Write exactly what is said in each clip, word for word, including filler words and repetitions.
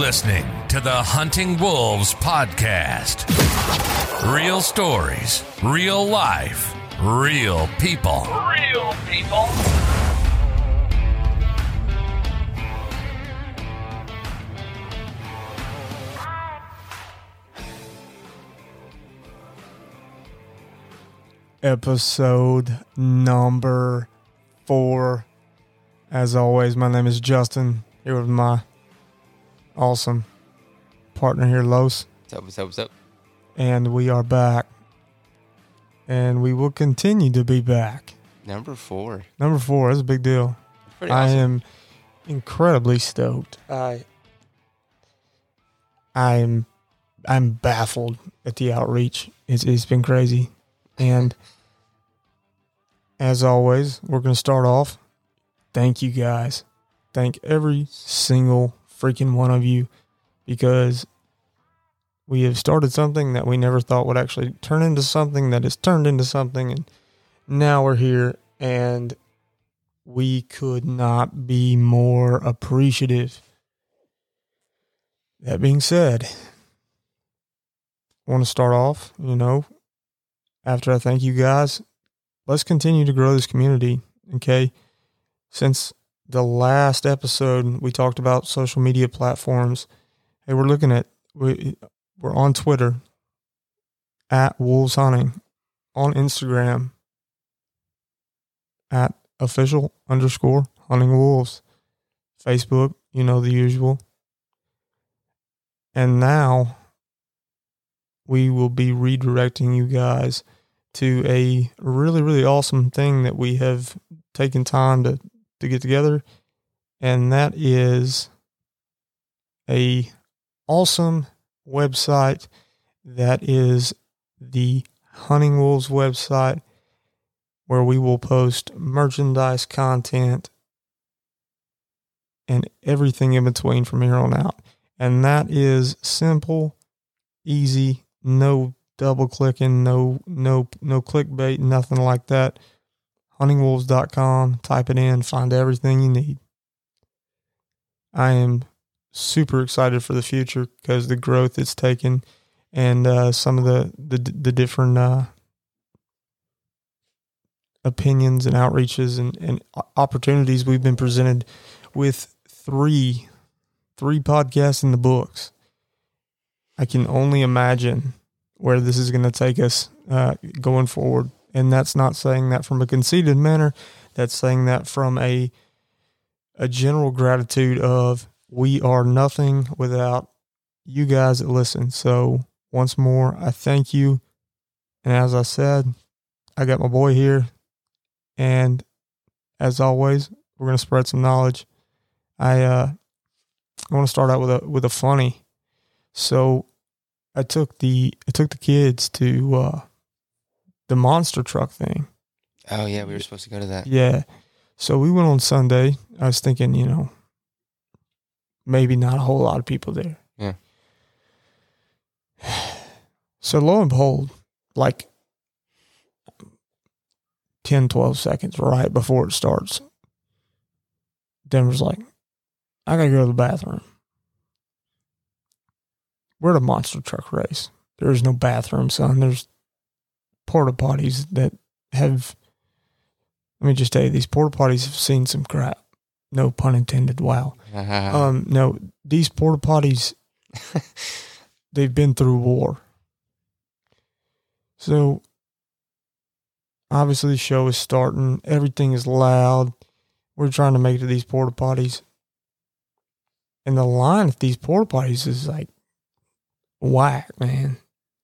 listening to the Hunting Wolves Podcast. Real stories, real life, real people. Real people. Episode number four. As always, my name is Justin. Here with my awesome partner here, Los. What's up, what's up, what's up? And we are back. And we will continue to be back. Number four. Number four. That's a big deal. Pretty awesome. I am incredibly stoked. I, I'm I'm baffled at the outreach. It's It's been crazy. And as always, we're going to start off. Thank you guys. Thank every single freaking one of you, because we have started something that we never thought would actually turn into something that has turned into something. And now we're here, and we could not be more appreciative. That being said, I want to start off, you know, after I thank you guys, let's continue to grow this community. Okay. Since the last episode, we talked about social media platforms. Hey, we're looking at, we, we're on Twitter, at Wolves Hunting, on Instagram, at official underscore hunting wolves, Facebook, you know, the usual. And now we will be redirecting you guys to a really, really awesome thing that we have taken time to to get together, and that is a awesome website that is the Hunting Wolves website, where we will post merchandise, content, and everything in between from here on out. And that is simple, easy, no double clicking, no no no clickbait, nothing like that. hunting wolves dot com, type it in, find everything you need. I am super excited for the future because the growth it's taken, and uh, some of the the, the different uh, opinions and outreaches and, and opportunities we've been presented with. Three, three podcasts in the books. I can only imagine where this is going to take us uh, going forward. And that's not saying that from a conceited manner. That's saying that from a a general gratitude of we are nothing without you guys that listen. So once more, I thank you. And as I said, I got my boy here. And as always, we're going to spread some knowledge. I uh, I want to start out with a with a funny. So I took the I took the kids to. Uh, The monster truck thing. Oh, yeah. We were supposed to go to that. Yeah. So we went on Sunday. I was thinking, you know, maybe not a whole lot of people there. Yeah. So lo and behold, like ten, twelve seconds right before it starts, Denver's like, I got to go to the bathroom. We're at a monster truck race. There is no bathroom, son. There's porta potties that have, let me just tell you, these porta potties have seen some crap. No pun intended. Wow. um, no, these porta potties, they've been through war. So obviously the show is starting. Everything is loud. We're trying to make it to these porta potties, and the line at these porta potties is like whack, man.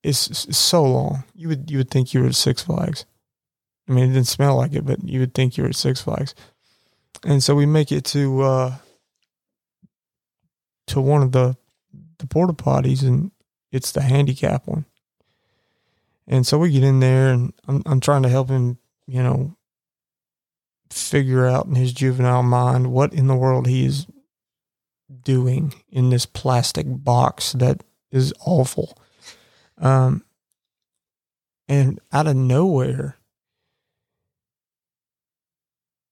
It's, it's so long. You would you would think you were at Six Flags. I mean, it didn't smell like it, but you would think you were at Six Flags. And so we make it to uh, to one of the the porta potties, and it's the handicap one. And so we get in there, and I'm I'm trying to help him, you know, figure out in his juvenile mind what in the world he is doing in this plastic box that is awful. Um, and out of nowhere,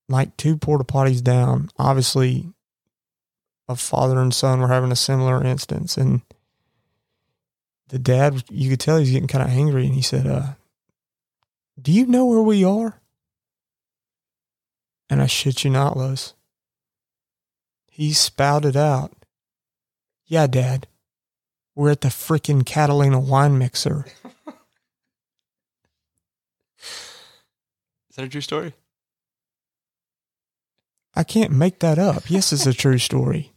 like two porta potties down, obviously a father and son were having a similar instance, and the dad, you could tell he was getting kind of angry, and he said, uh, do you know where we are? And I shit you not, Los, he spouted out, yeah, Dad, we're at the freaking Catalina Wine Mixer. Is that a true story? I can't make that up. Yes, it's a true story.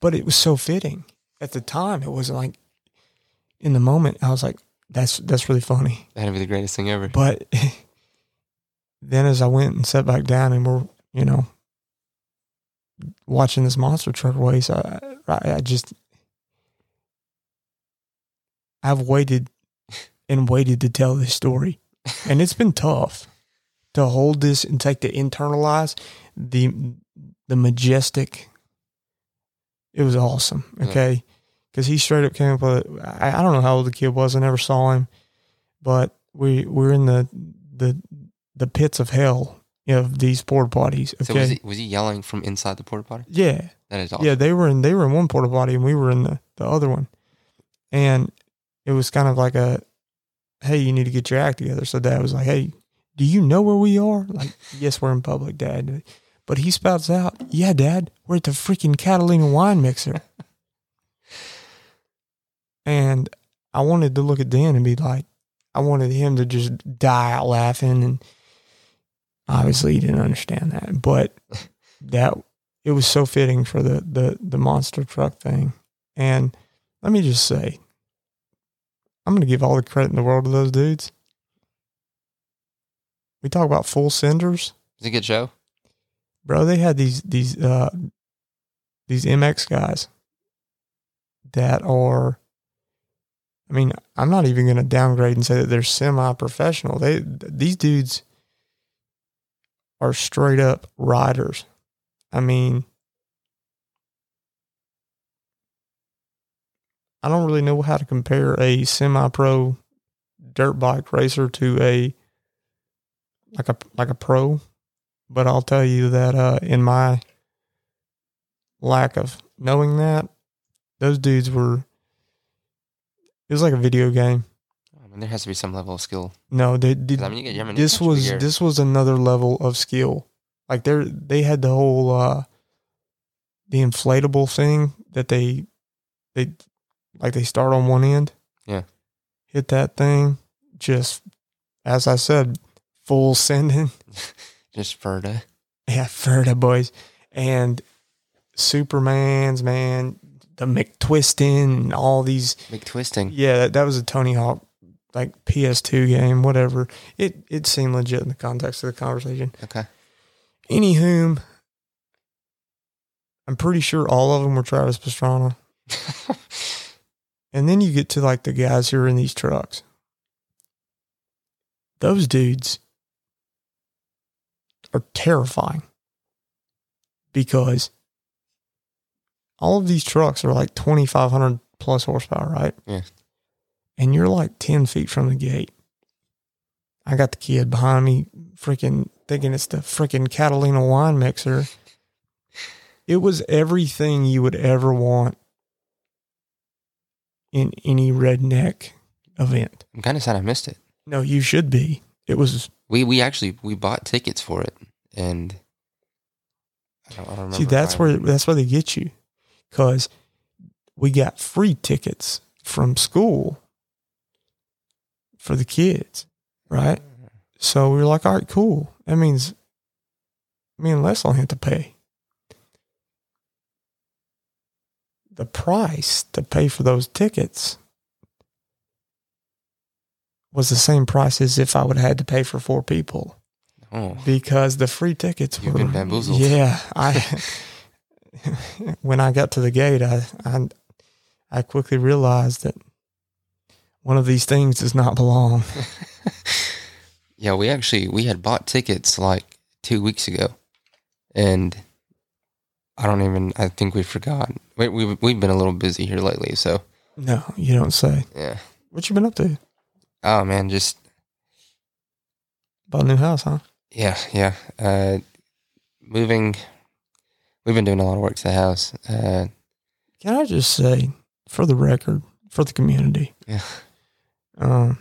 But it was so fitting. At the time, it wasn't like, in the moment, I was like, that's that's really funny. That'd be the greatest thing ever. But then as I went and sat back down and we're, you know, watching this monster truck race, I, I, I just, I've waited and waited to tell this story. And it's been tough to hold this and take to internalize the the majestic. It was awesome, okay? Because yeah. He straight up came up with, I, I don't know how old the kid was. I never saw him. But we, we're in the the the pits of hell of these porta potties, okay? So was he, was he yelling from inside the porta potty? Yeah. That is awesome. Yeah, they were in, they were in one porta potty and we were in the, the other one. And it was kind of like a, hey, you need to get your act together. So Dad was like, hey, do you know where we are? Like, yes, we're in public, Dad. But he spouts out, yeah, Dad, we're at the freaking Catalina Wine Mixer. And I wanted to look at Dan and be like, I wanted him to just die out laughing. And obviously he didn't understand that. But that it was so fitting for the, the, the monster truck thing. And let me just say, I'm going to give all the credit in the world to those dudes. We talk about full senders. It's a good show. Bro, they had these these uh, these M X guys that are, I mean, I'm not even going to downgrade and say that they're semi-professional. They These dudes are straight up riders. I mean, I don't really know how to compare a semi-pro dirt bike racer to a like a like a pro, but I'll tell you that uh, in my lack of knowing that, those dudes were. It was like a video game. I mean, there has to be some level of skill. No, they did. I mean, you get, I mean, this was this was another level of skill. Like they they had the whole uh, the inflatable thing that they they. Like they start on one end, yeah, hit that thing, just, as I said, full sending. Just Ferda. Yeah, Ferda boys. And Superman's, man, the McTwisting and all these. McTwisting. Yeah, that, that was a Tony Hawk, like P S two game, whatever. It, it seemed legit in the context of the conversation. Okay. Anywho, I'm pretty sure all of them were Travis Pastrana. And then you get to like the guys who are in these trucks. Those dudes are terrifying because all of these trucks are like twenty-five hundred plus horsepower, right? Yeah. And you're like ten feet from the gate. I got the kid behind me freaking thinking it's the freaking Catalina Wine Mixer. It was everything you would ever want in any redneck event. I'm kind of sad I missed it. No, you should be. It was we we actually we bought tickets for it, and I don't, I don't remember. See, that's where that's where they get you, because we got free tickets from school for the kids, right? Yeah. So we were like, all right, cool. That means me and Les only have to pay. The price to pay for those tickets was the same price as if I would have had to pay for four people. Oh. Because the free tickets You've were... You've been bamboozled. Yeah. I, when I got to the gate, I, I I quickly realized that one of these things does not belong. Yeah, we actually, we had bought tickets like two weeks ago, and... I don't even, I think we forgot. We, we, we've been a little busy here lately, so. No, you don't say. Yeah. What you been up to? Oh, man, just. Bought a new house, huh? Yeah, yeah. Uh, moving, we've been doing a lot of work to the house. Uh, Can I just say, for the record, for the community, yeah. um,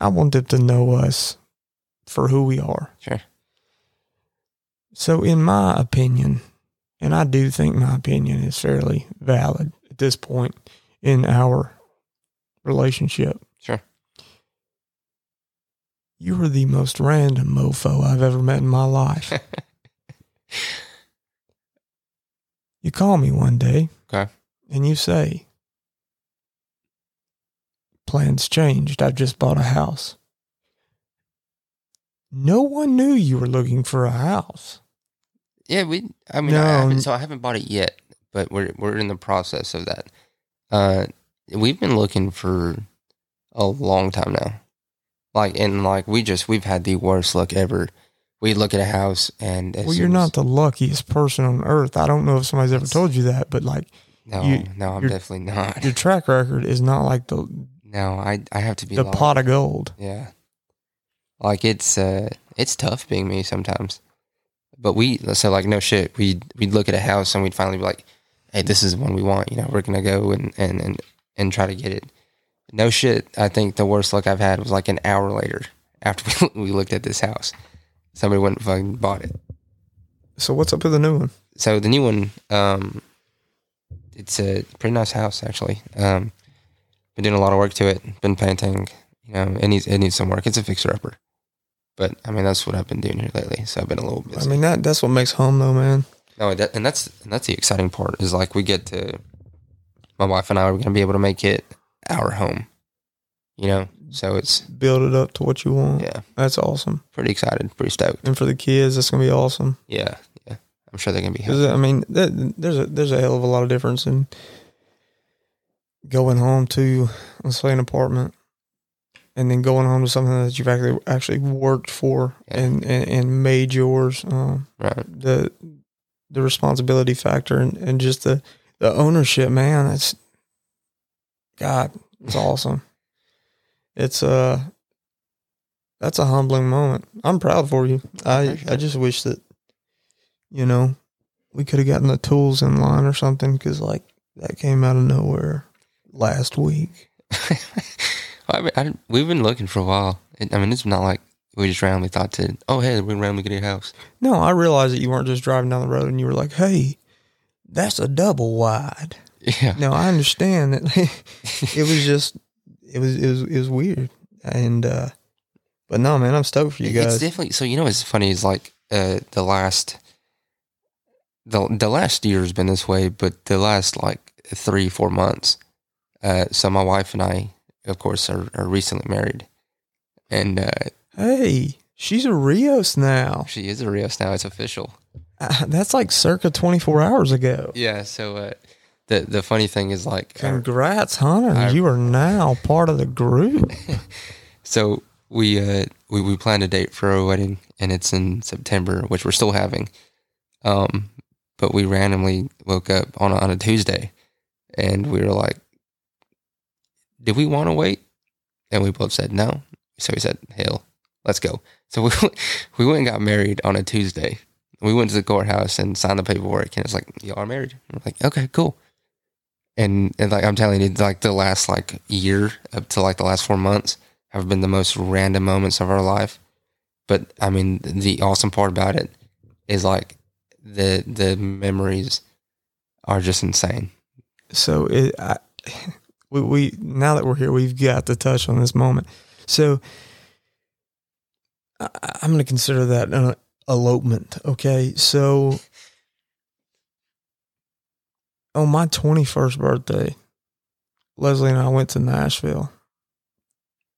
I want them to know us for who we are. Sure. So in my opinion, and I do think my opinion is fairly valid at this point in our relationship. Sure. You are the most random mofo I've ever met in my life. You call me one day. Okay. And you say, plans changed. I just bought a house. No one knew you were looking for a house. Yeah, we. I mean, no. I haven't, so I haven't bought it yet, but we're we're in the process of that. Uh, we've been looking for a long time now. Like and like, we just we've had the worst luck ever. We look at a house and well, you're not the luckiest person on earth. I don't know if somebody's ever told you that, but like, no, you, no, I'm your, definitely not. Your track record is not like the. No, I I have to be the locked. Pot of gold. Yeah. Like, it's uh, it's tough being me sometimes. But we, so, like, no shit, we'd, we'd look at a house and we'd finally be like, hey, this is the one we want, you know, we're going to go and, and, and, and try to get it. No shit, I think the worst luck I've had was, like, an hour later after we, we looked at this house. Somebody went and fucking bought it. So what's up with the new one? So the new one, um, it's a pretty nice house, actually. Um, been doing a lot of work to it, been painting, you know, it needs, it needs some work. It's a fixer-upper. But, I mean, that's what I've been doing here lately, so I've been a little busy. I mean, that that's what makes home, though, man. No, that, and that's and that's the exciting part, is, like, we get to... My wife and I are going to be able to make it our home, you know? So it's... Build it up to what you want. Yeah. That's awesome. Pretty excited, pretty stoked. And for the kids, that's going to be awesome. Yeah, yeah. I'm sure they're going to be happy. I mean, that, there's a there's a hell of a lot of difference in going home to, let's say, an apartment. And then going home to something that you've actually actually worked for yeah. and, and, and made yours. Um, right. The the responsibility factor and, and just the, the ownership, man, that's, God, it's awesome. It's uh, that's a humbling moment. I'm proud for you. I, I just wish that, you know, we could have gotten the tools in line or something because, like, that came out of nowhere last week. I mean, I, we've been looking for a while. I mean, it's not like we just randomly thought to, oh, hey, we randomly get a house. No, I realized that you weren't just driving down the road and you were like, hey, that's a double wide. Yeah. No, I understand that it was just, it was, it was, it was weird. And, uh, but no, man, I'm stoked for you guys. It's definitely, so you know what's funny is like uh, the last, the, the last year has been this way, but the last like three, four months. Uh, so my wife and I, of course, are, are recently married. And, uh... Hey, she's a Rios now. She is a Rios now. It's official. Uh, that's like circa twenty-four hours ago. Yeah, so, uh, the, the funny thing is, like... Congrats, Hunter. I, you are now part of the group. So, we, uh, we, we planned a date for our wedding, and it's in September, which we're still having. Um, but we randomly woke up on a, on a Tuesday, and we were like, did we want to wait? And we both said no. So we said, hell, let's go. So we we went and got married on a Tuesday. We went to the courthouse and signed the paperwork, and it's like, y'all are married. And we're like, okay, cool. And, and like I'm telling you, like the last like year up to like the last four months have been the most random moments of our life. But I mean, the awesome part about it is like the the memories are just insane. So it. I, We, we now that we're here, we've got to touch on this moment. So I, I'm going to consider that an elopement. Okay, so on my twenty-first birthday, Leslie and I went to Nashville,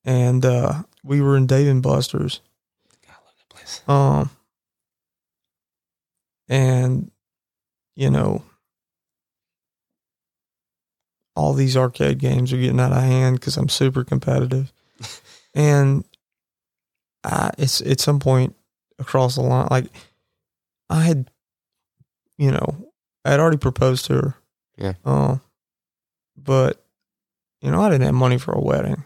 and uh, we were in Dave and Buster's. God, I love that place. Um, and you know. All these arcade games are getting out of hand because I'm super competitive. And I, it's at some point across the line, like I had, you know, I had already proposed to her. Yeah. Uh, but, you know, I didn't have money for a wedding.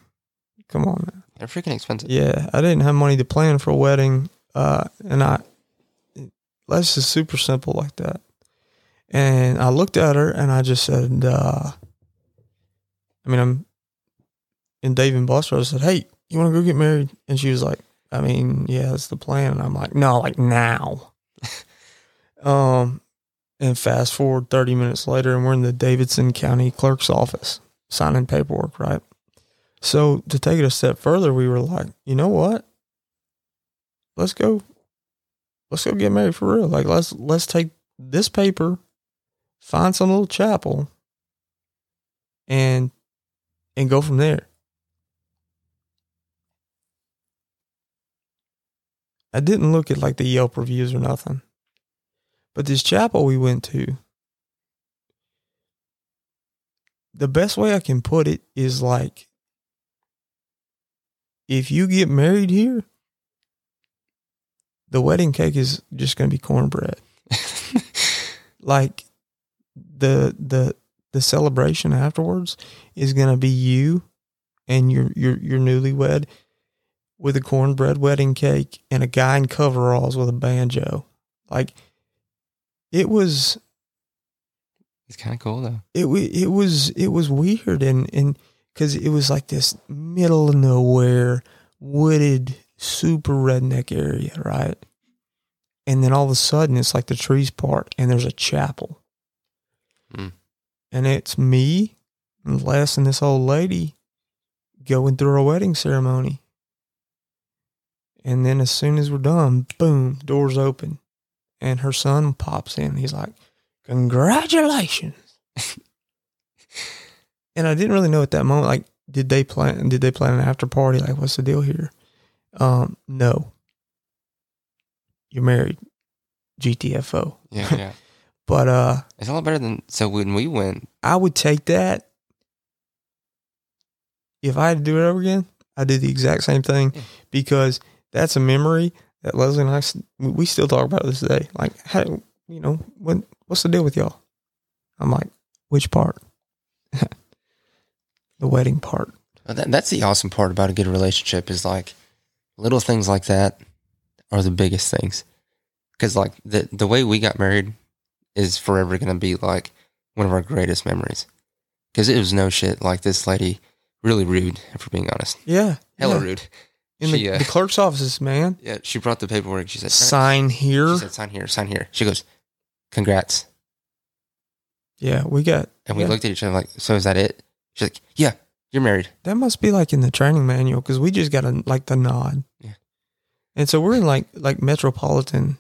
Come on, man. They're freaking expensive. Yeah. I didn't have money to plan for a wedding. Uh, and I, Life's just super simple like that. And I looked at her and I just said, uh, I mean, I'm in Dave and Buster. I said, hey, you want to go get married? And she was like, I mean, yeah, that's the plan. And I'm like, no, like now. um, and fast forward thirty minutes later and we're in the Davidson County clerk's office signing paperwork, right? So to take it a step further, we were like, you know what? Let's go, let's go get married for real. Like let's, let's take this paper, find some little chapel and, and go from there. I didn't look at like the Yelp reviews or nothing, but this chapel we went to, the best way I can put it is like, if you get married here, the wedding cake is just going to be cornbread. Like the the the celebration afterwards is going to be you and your your your newlywed with a cornbread wedding cake and a guy in coveralls with a banjo. Like it was. It's kind of cool though. It it was it was weird and and. Because it was like this middle of nowhere, wooded, super redneck area, right? And then all of a sudden, it's like the trees part, and there's a chapel. Mm. And it's me, and Les, and this old lady going through a wedding ceremony. And then as soon as we're done, boom, doors open. And her son pops in. He's like, congratulations. And I didn't really know at that moment, like, did they plan, did they plan an after party? Like, what's the deal here? Um, no. You're married. G T F O. Yeah, yeah. But, uh. It's a lot better than, so when we went. I would take that. If I had to do it over again, I'd do the exact same thing yeah. because that's a memory that Leslie and I, we still talk about this today. Like, how, you know, when, what's the deal with y'all? I'm like, which part? The wedding part. That's the awesome part about a good relationship is like little things like that are the biggest things. Because like the the way we got married is forever going to be like one of our greatest memories. Because it was no shit. Like this lady, really rude, if we're being honest. Yeah. Hella yeah. rude. In she, the, uh, the clerk's offices, man. Yeah, she brought the paperwork. She said, sign here. She said, sign here, sign here. She goes, congrats. Yeah, we got. And we yeah. looked at each other like, so is that it? She's like, yeah, you're married. That must be like in the training manual because we just got a, like the nod. Yeah. And so we're in like like metropolitan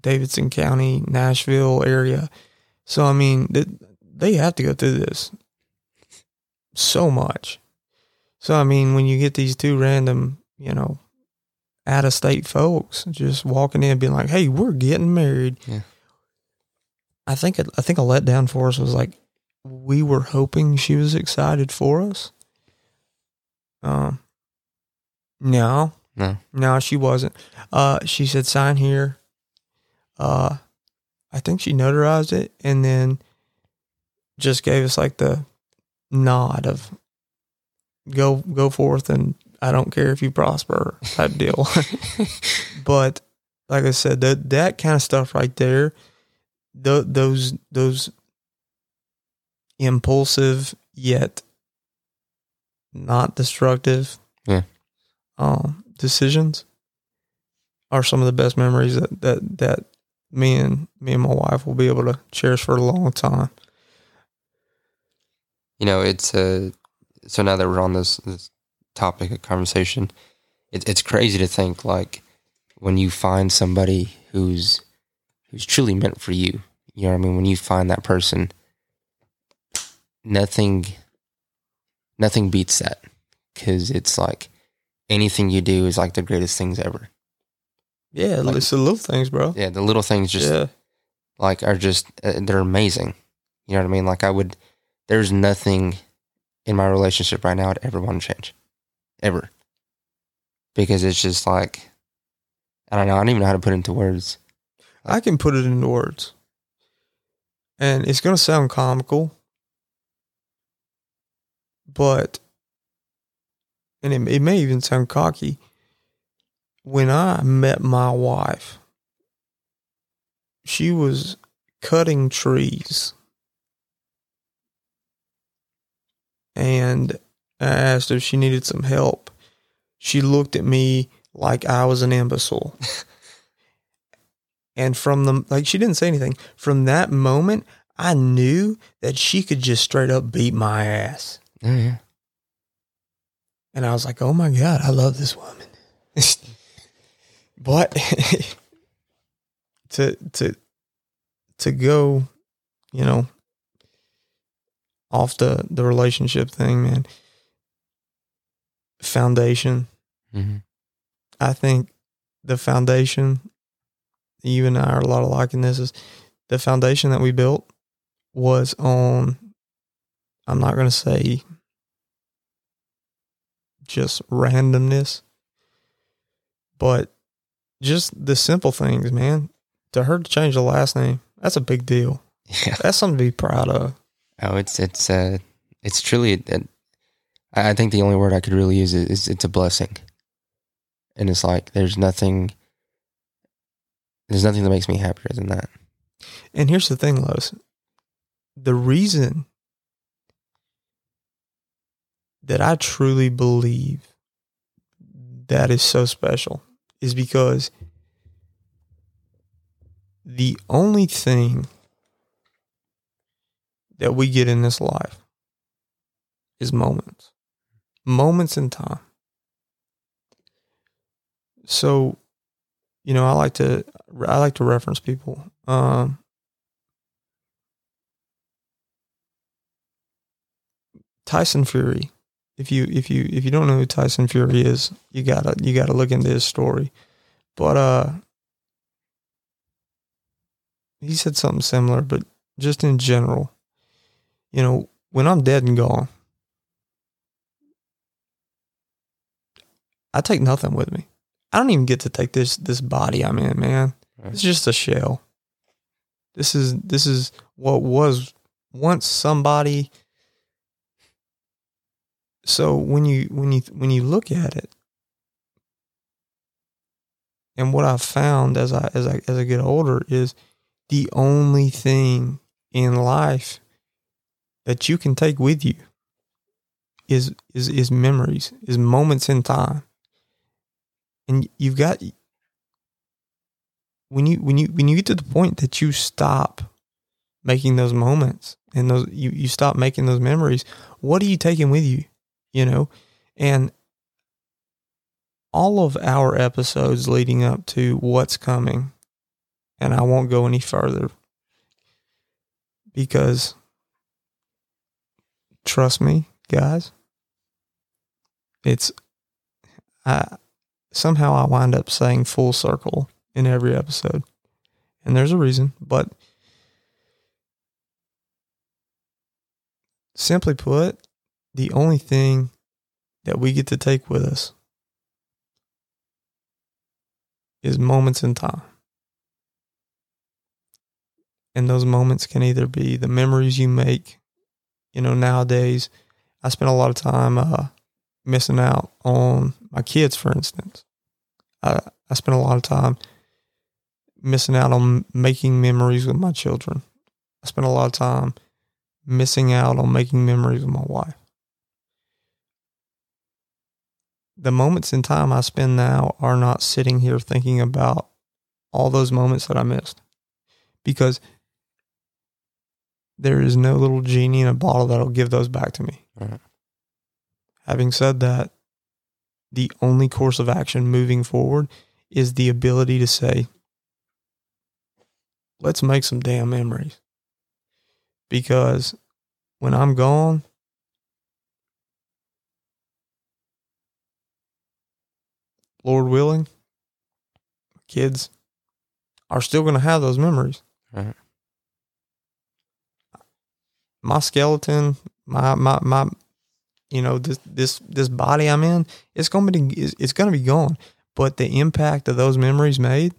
Davidson County, Nashville area. So, I mean, th- they have to go through this so much. So, I mean, when you get these two random, you know, out-of-state folks just walking in being like, hey, we're getting married. Yeah. I think, it, I think a letdown for us was like, we were hoping she was excited for us. Um, no, no, no, she wasn't. Uh, she said, sign here. Uh, I think she notarized it and then just gave us like the nod of go, go forth. And I don't care if you prosper type deal. But like I said, that, that kind of stuff right there, the, those, those, impulsive yet not destructive yeah. um, decisions are some of the best memories that, that, that me and me and my wife will be able to cherish for a long time. You know, it's uh, so now that we're on this, this topic of conversation, it, it's crazy to think like when you find somebody who's who's truly meant for you. You know what I mean? When you find that person. Nothing, nothing beats that because it's like anything you do is like the greatest things ever. Yeah, like, it's the little things, bro. Yeah, the little things just yeah. like are just uh, they're amazing. You know what I mean? Like I would, there's nothing in my relationship right now I'd ever want to change, ever, because it's just like I don't know. I don't even know how to put it into words. Like, I can put it into words, and it's gonna sound comical. But, and it, it may even sound cocky, when I met my wife, she was cutting trees. And I asked if she needed some help. She looked at me like I was an imbecile. And from the, like, she didn't say anything. From that moment, I knew that she could just straight up beat my ass. Oh, yeah. And I was like, oh, my God, I love this woman. But to to to go, you know, off the, the relationship thing, man, foundation. Mm-hmm. I think the foundation, you and I are a lot alike in this, is the foundation that we built was on, I'm not going to say just randomness, but just the simple things, man. To her to change the last name, that's a big deal. Yeah. That's something to be proud of. Oh, it's, it's, uh, it's truly, it, I think the only word I could really use is, is it's a blessing. And it's like, there's nothing, there's nothing that makes me happier than that. And here's the thing, Lois. The reason that I truly believe that is so special is because the only thing that we get in this life is moments. Moments in time. So, you know, I like to I like to reference people. Um, Tyson Fury. If you if you if you don't know who Tyson Fury is, you gotta you gotta look into his story. But uh, he said something similar, but just in general, you know, when I'm dead and gone, I take nothing with me. I don't even get to take this this body I'm in, man. Right. It's just a shell. This is this is what was once somebody. So when you when you when you look at it, and what I've found as I as I as I get older is the only thing in life that you can take with you is is is memories, is moments in time. And you've got when you when you when you get to the point that you stop making those moments and those you, you stop making those memories, what are you taking with you? You know? And all of our episodes leading up to what's coming, and I won't go any further because trust me, guys, it's I somehow I wind up saying full circle in every episode. And there's a reason, but simply put, the only thing that we get to take with us is moments in time. And those moments can either be the memories you make. You know, nowadays, I spend a lot of time uh, missing out on my kids, for instance. I, I spend a lot of time missing out on making memories with my children. I spend a lot of time missing out on making memories with my wife. The moments in time I spend now are not sitting here thinking about all those moments that I missed, because there is no little genie in a bottle that'll give those back to me. Mm-hmm. Having said that, the only course of action moving forward is the ability to say, let's make some damn memories. Because when I'm gone, Lord willing, kids are still going to have those memories. Right. My skeleton, my, my, my, you know, this, this, this body I'm in, it's going to be, it's going to be gone. But the impact of those memories made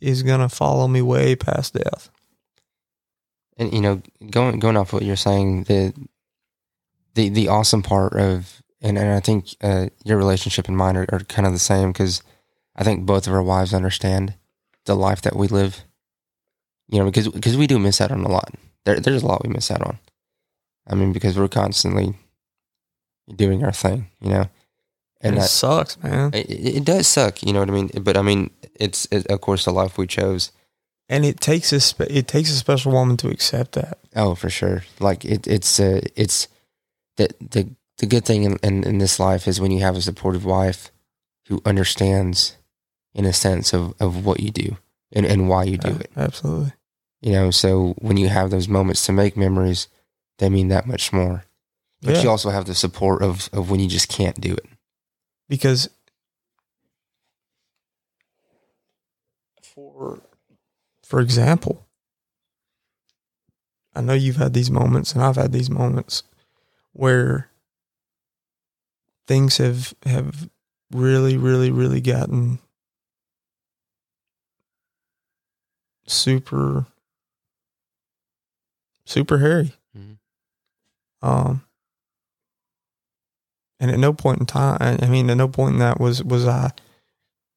is going to follow me way past death. And, you know, going going off what you're saying, the the, the awesome part of, and, and I think uh, your relationship and mine are, are kind of the same, because I think both of our wives understand the life that we live, you know, because because we do miss out on a lot. There, there's a lot we miss out on. I mean, because we're constantly doing our thing, you know. And it that, sucks, man. It, it does suck, you know what I mean? But, I mean, it's, it, of course, the life we chose. And it takes a spe- it takes a special woman to accept that. Oh, for sure. Like, it, it's uh, it's the, the the good thing in, in, in this life is when you have a supportive wife who understands, in a sense, of, of what you do and, and why you do uh, it. Absolutely. You know, so when you have those moments to make memories, they mean that much more. But yeah. You also have the support of, of when you just can't do it. Because for for example, I know you've had these moments and I've had these moments where things have have really, really, really gotten super super hairy. Mm-hmm. Um And at no point in time, I mean, at no point in that was, was I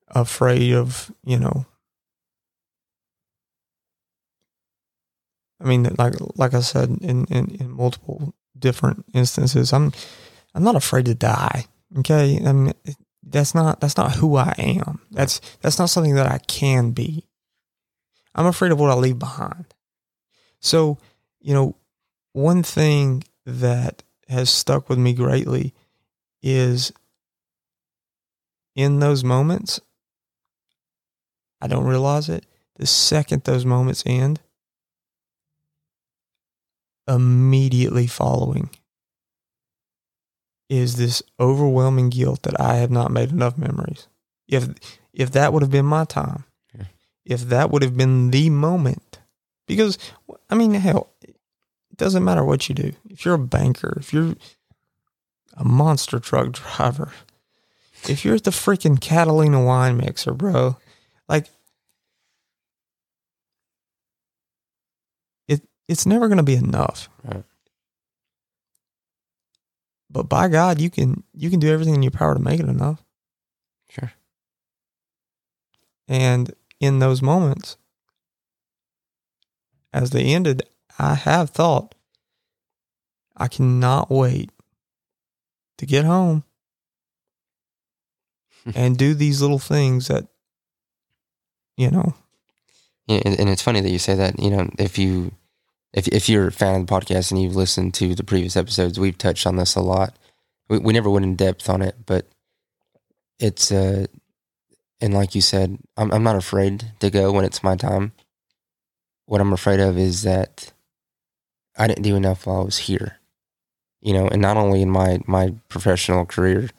afraid of, you know, I mean, like, like I said, in, in, in multiple different instances, I'm, I'm not afraid to die. Okay. I mean, that's not, that's not who I am. That's, that's not something that I can be. I'm afraid of what I leave behind. So, you know, one thing that has stuck with me greatly is in those moments, I don't realize it. The second those moments end, immediately following is this overwhelming guilt that I have not made enough memories. If if that would have been my time, yeah. If that would have been the moment, because, I mean, hell, it doesn't matter what you do. If you're a banker, if you're a monster truck driver, if you're at the freaking Catalina Wine Mixer, bro, like it, it's never going to be enough. Right. But by God, you can you can do everything in your power to make it enough. Sure. And in those moments, as they ended, I have thought, I cannot wait to get home and do these little things that, you know. Yeah, and, and it's funny that you say that. You know, if you, if if you're a fan of the podcast and you've listened to the previous episodes, we've touched on this a lot. We, we never went in depth on it, but it's uh, and like you said, I'm I'm not afraid to go when it's my time. What I'm afraid of is that I didn't do enough while I was here. You know, and not only in my, my professional career,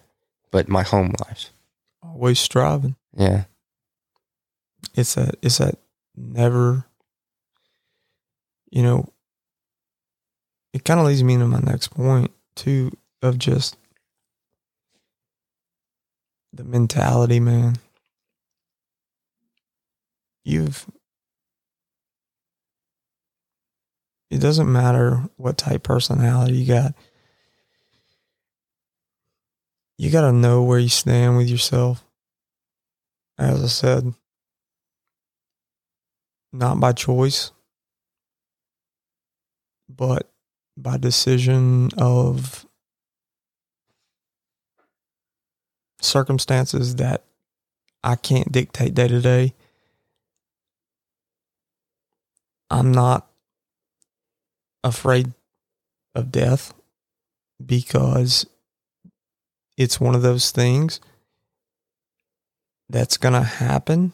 but my home life. Always striving. Yeah. It's a, it's a never, you know, it kind of leads me into my next point too, of just the mentality, man. You've, it doesn't matter what type personality you got. You got to know where you stand with yourself. As I said, not by choice, but by decision of circumstances that I can't dictate day to day. I'm not afraid of death because it's one of those things that's going to happen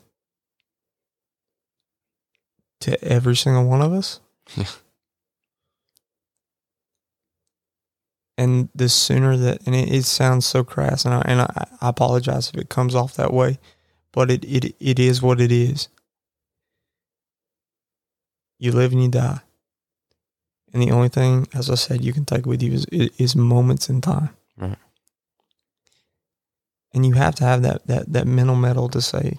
to every single one of us. And the sooner that, and it, it sounds so crass, and I, and I, I apologize if it comes off that way, but it, it it is what it is. You live and you die. And the only thing, as I said, you can take with you is, is moments in time. Right. And you have to have that, that, that mental metal to say,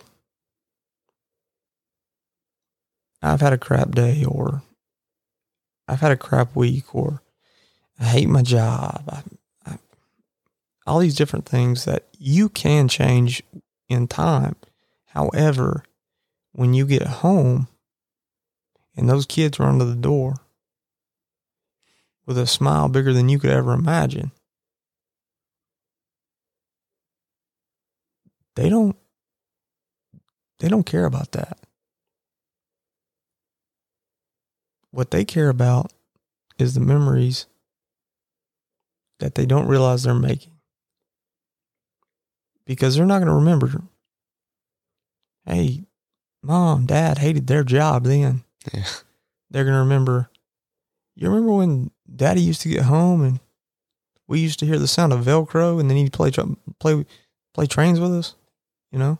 I've had a crap day, or I've had a crap week, or I hate my job. I, I, all these different things that you can change in time. However, when you get home and those kids are under the door with a smile bigger than you could ever imagine, they don't, they don't care about that. What they care about is the memories that they don't realize they're making, because they're not going to remember, hey, mom, dad hated their job then. Yeah. They're going to remember, you remember when daddy used to get home and we used to hear the sound of Velcro and then he'd play, play, play trains with us, you know?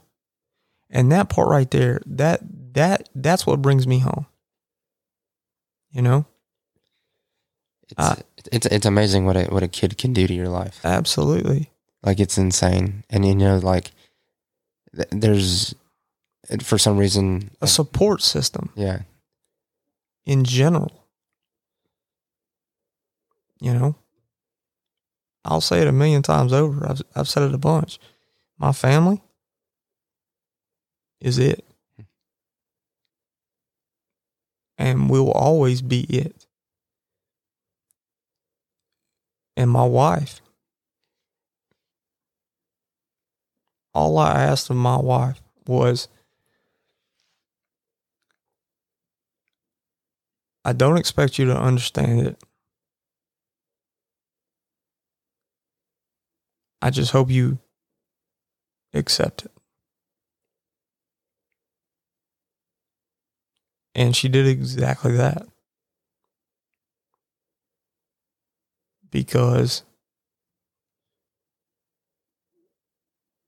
And that part right there, that, that, that's what brings me home. You know? It's, I, it's, it's amazing what a, what a kid can do to your life. Absolutely. Like, it's insane. And you know, like th- there's, for some reason, a support system. Yeah. In general, you know, I'll say it a million times over. I've, I've said it a bunch. My family is it. And we will always be it. And my wife. All I asked of my wife was, I don't expect you to understand it. I just hope you accept it. And she did exactly that. Because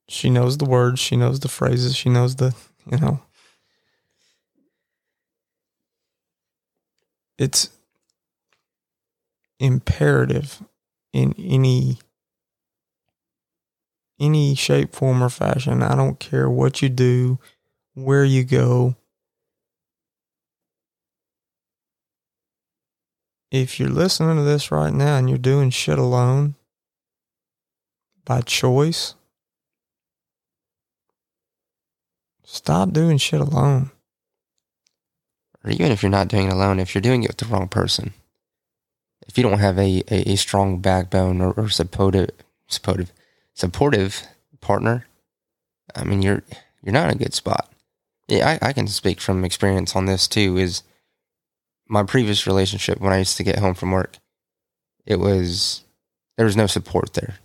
she knows the words, she knows the phrases, she knows the, you know. It's imperative in any any shape, form, or fashion. I don't care what you do, where you go. If you're listening to this right now and you're doing shit alone by choice, stop doing shit alone. Or even if you're not doing it alone, if you're doing it with the wrong person, if you don't have a, a, a strong backbone or, or supportive, supportive, supportive partner, I mean, you're you're not in a good spot. Yeah, I, I can speak from experience on this too. Is my previous relationship when I used to get home from work, it was there was no support there,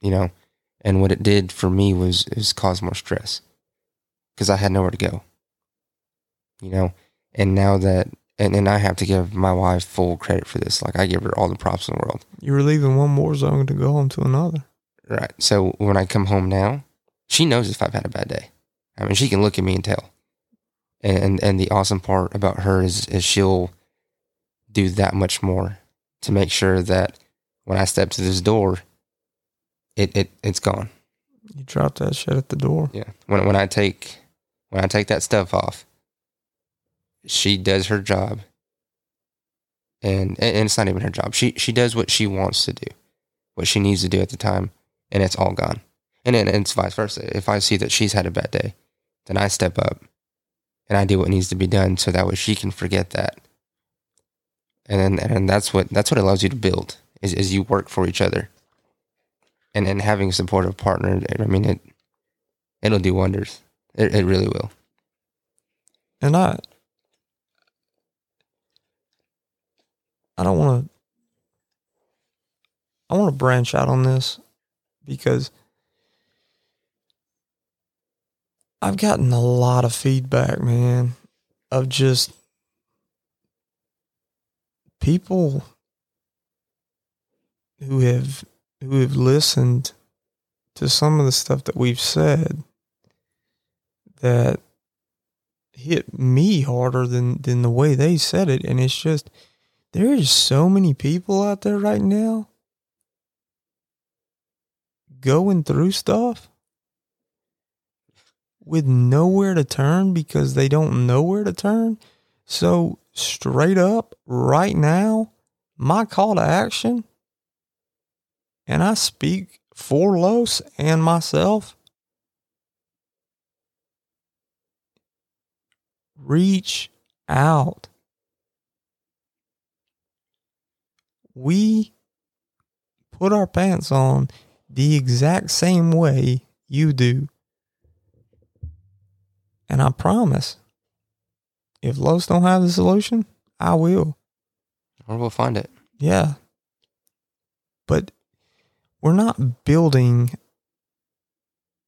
you know, and what it did for me was is cause more stress because I had nowhere to go, you know. And now that, and, and I have to give my wife full credit for this. Like, I give her all the props in the world. You were leaving one war zone to go home to another. Right. So when I come home now, she knows if I've had a bad day. I mean, she can look at me and tell. And and, and the awesome part about her is, is she'll do that much more to make sure that when I step to this door, it, it it's gone. You drop that shit at the door. Yeah. When when I take when I take that stuff off, she does her job, and and it's not even her job. She she does what she wants to do, what she needs to do at the time, and it's all gone. And then it's vice versa. If I see that she's had a bad day, then I step up, and I do what needs to be done, so that way she can forget that. And then, and that's what that's what allows you to build is is you work for each other, and and having a supportive partner. I mean it, it'll do wonders. It it really will. And I. I don't want to, I want to branch out on this because I've gotten a lot of feedback, man, of just people who have, who have listened to some of the stuff that we've said that hit me harder than, than the way they said it. And it's just, there's so many people out there right now going through stuff with nowhere to turn because they don't know where to turn. So straight up right now, my call to action, and I speak for Los and myself, reach out. We put our pants on the exact same way you do. And I promise, if Lowe's don't have the solution, I will. I will find it. Yeah. But we're not building,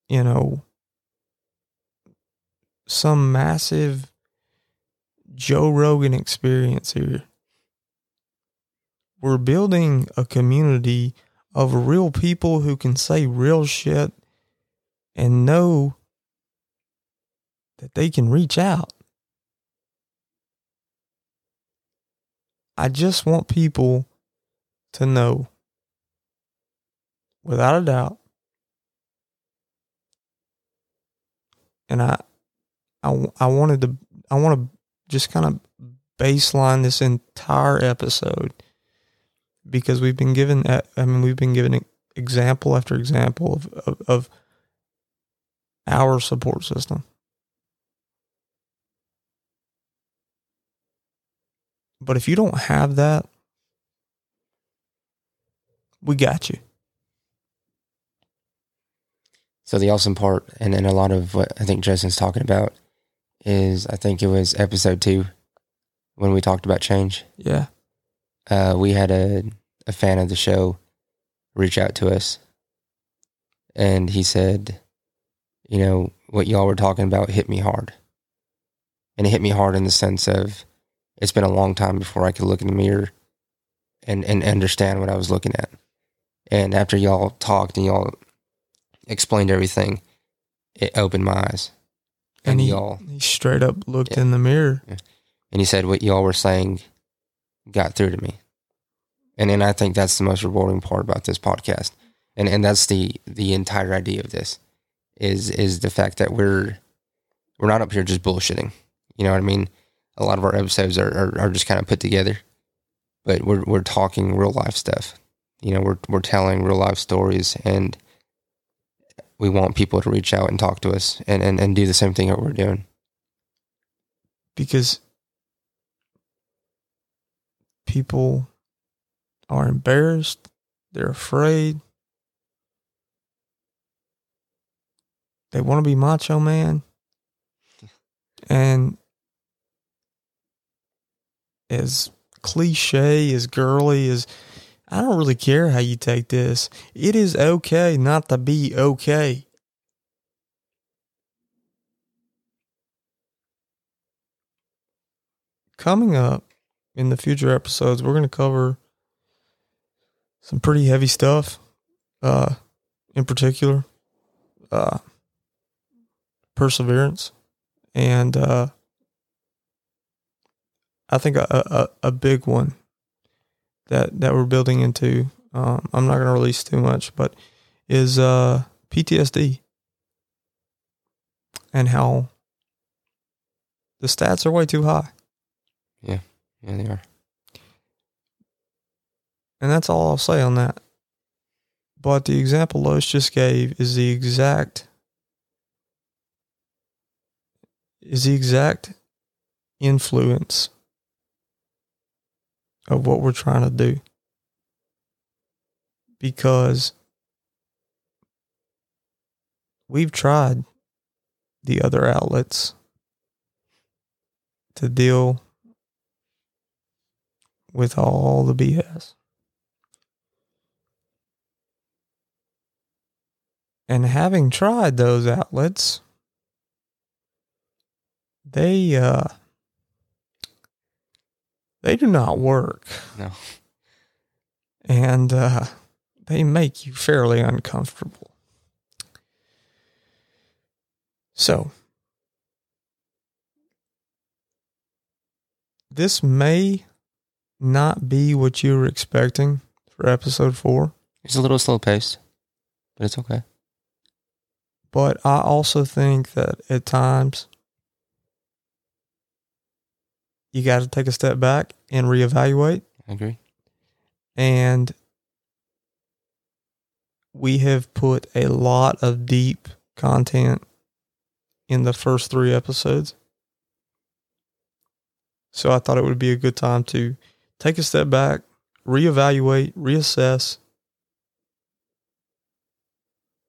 you know, some massive Joe Rogan experience here. We're building a community of real people who can say real shit and know that they can reach out. I just want people to know, without a doubt, and I, I, I wanted to, I want to just kind of baseline this entire episode, because we've been given, I mean, we've been given example after example of, of, of our support system. But if you don't have that, we got you. So the awesome part, and then a lot of what I think Justin's talking about is, I think it was episode two when we talked about change. Yeah. Uh, we had a, a fan of the show reach out to us, and he said, you know, what y'all were talking about hit me hard. And it hit me hard in the sense of, it's been a long time before I could look in the mirror and, and understand what I was looking at. And after y'all talked and y'all explained everything, it opened my eyes. And, and he, y'all, he straight up looked yeah, in the mirror. Yeah. And he said, what y'all were saying got through to me. And and I think that's the most rewarding part about this podcast. And and that's the, the entire idea of this is is the fact that we're we're not up here just bullshitting. You know what I mean? A lot of our episodes are, are, are just kind of put together, but we're we're talking real life stuff. You know, we're we're telling real life stories, and we want people to reach out and talk to us and, and, and do the same thing that we're doing. Because people are embarrassed, they're afraid, they want to be macho man, and as cliche, as girly, as I don't really care how you take this. It is okay not to be okay. Coming up in the future episodes, we're going to cover some pretty heavy stuff. Uh, in particular, uh, perseverance and, uh, I think a, a, a big one that, that we're building into, um, I'm not going to release too much, but is uh, P T S D and how the stats are way too high. Yeah, yeah, they are. And that's all I'll say on that. But the example Lois just gave is the exact, is the exact influence of what we're trying to do. Because we've tried the other outlets to deal with all the B S. And having tried those outlets, they, uh, They do not work. No. And uh, they make you fairly uncomfortable. So, this may not be what you were expecting for episode four. It's a little slow paced, but it's okay. But I also think that at times, you got to take a step back and reevaluate. I agree. And we have put a lot of deep content in the first three episodes. So I thought it would be a good time to take a step back, reevaluate, reassess,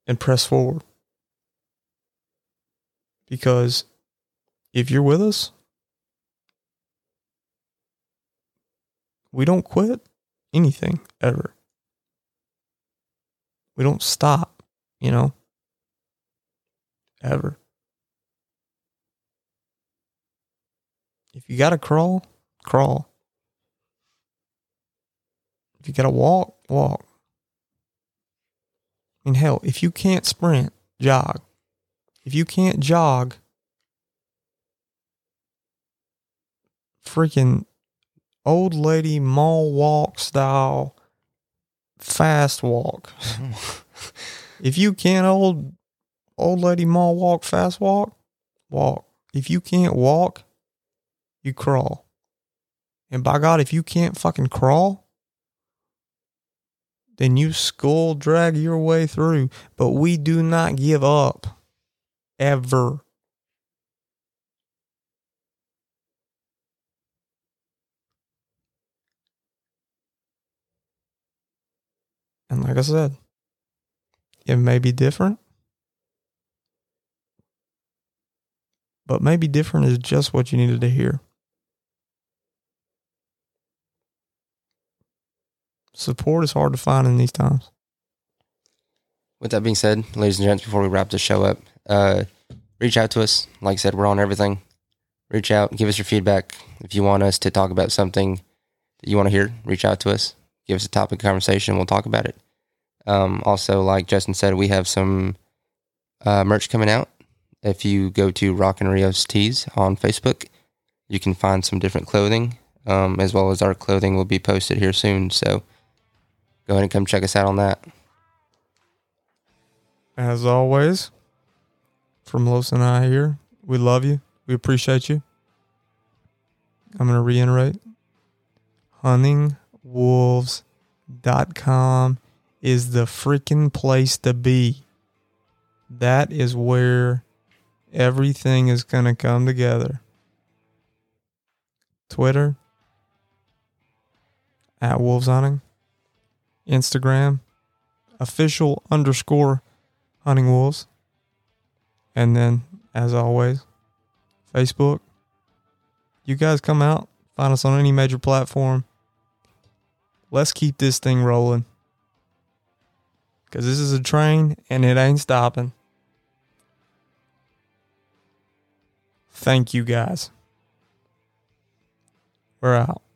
and press forward. Because if you're with us, we don't quit anything ever. We don't stop, you know, ever. If you gotta crawl, crawl. If you gotta walk, walk. I mean, hell, if you can't sprint, jog. If you can't jog, freaking old lady mall walk style, fast walk. If you can't old old lady mall walk, fast walk, walk. If you can't walk, you crawl. And by God, if you can't fucking crawl, then you skull drag your way through. But we do not give up. Ever. And like I said, it may be different, but maybe different is just what you needed to hear. Support is hard to find in these times. With that being said, ladies and gents, before we wrap this show up, uh, reach out to us. Like I said, we're on everything. Reach out, give us your feedback. If you want us to talk about something that you want to hear, reach out to us. Give us a topic of conversation. We'll talk about it. Um, also, like Justin said, we have some uh, merch coming out. If you go to Rock and Rios Tees on Facebook, you can find some different clothing, um, as well as our clothing will be posted here soon. So go ahead and come check us out on that. As always, from Los and I here, we love you. We appreciate you. I'm going to reiterate, hunting wolves dot com is the freaking place to be. That is where everything is going to come together. Twitter, at Wolves Hunting. Instagram, official underscore Hunting Wolves, and then as always, Facebook. You guys come out, find us on any major platform. Let's keep this thing rolling, because this is a train and it ain't stopping. Thank you guys. We're out.